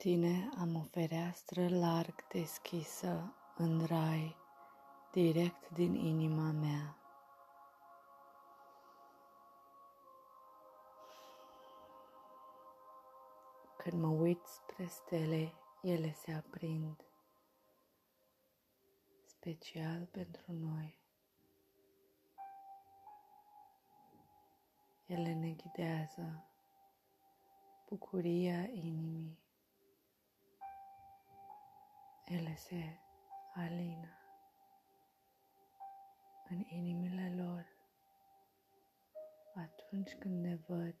tine am o fereastră larg deschisă în rai, direct din inima mea. Când mă uit spre stele, ele se aprind, special pentru noi. Ele ne ghidează, bucuria inimii. Ele se alină în inimile lor atunci când ne văd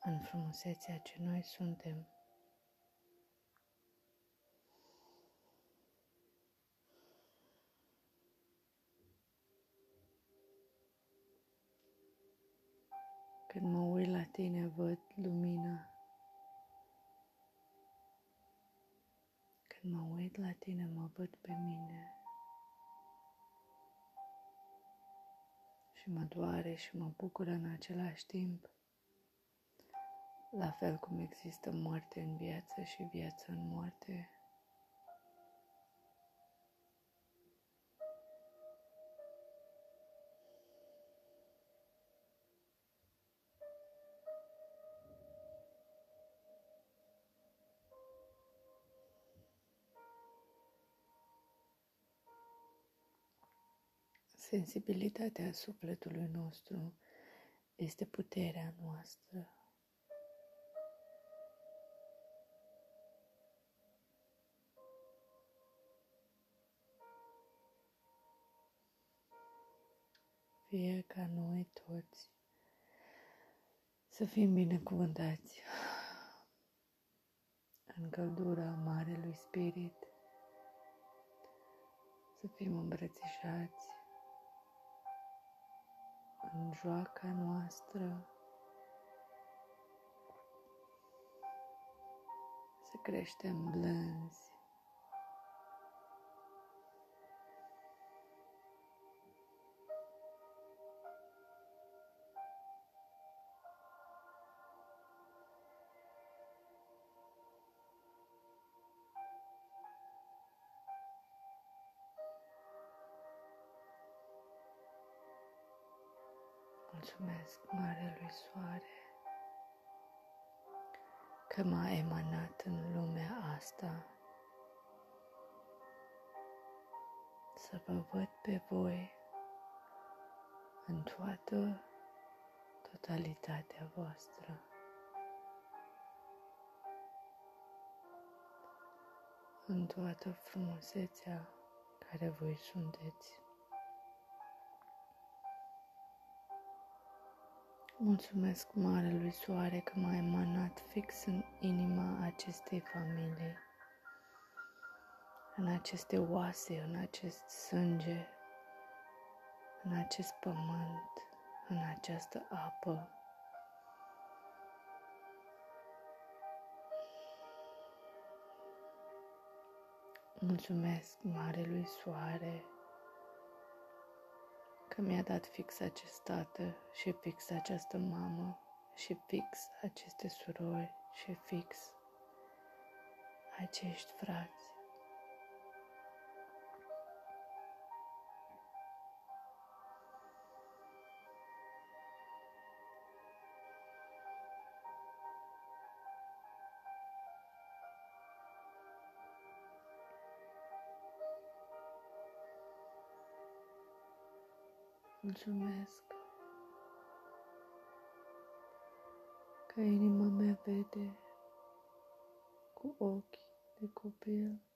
în frumusețea ce noi suntem. Când mă uit la tine, văd lumină. Când mă uit la tine, mă văd pe mine. Și mă doare și mă bucură în același timp. La fel cum există moarte în viață și viață în moarte. Sensibilitatea sufletului nostru este puterea noastră. Fie ca noi toți să fim binecuvântați în căldura Marelui Spirit, să fim îmbrățișați în joaca noastră, să creștem blânzi, mulțumesc Marelui Soare că m-a emanat în lumea asta să vă văd pe voi în toată totalitatea voastră. În toată frumusețea care voi sunteți. Mulțumesc Marelui Soare că m-a emanat fix în inima acestei familii, în aceste oase, în acest sânge, în acest pământ, în această apă. Mulțumesc Marelui Soare că mi-a dat fix acest tată și fix această mamă și fix aceste surori și fix acești frați. Mulțumesc că inima mea vede cu ochi de copil.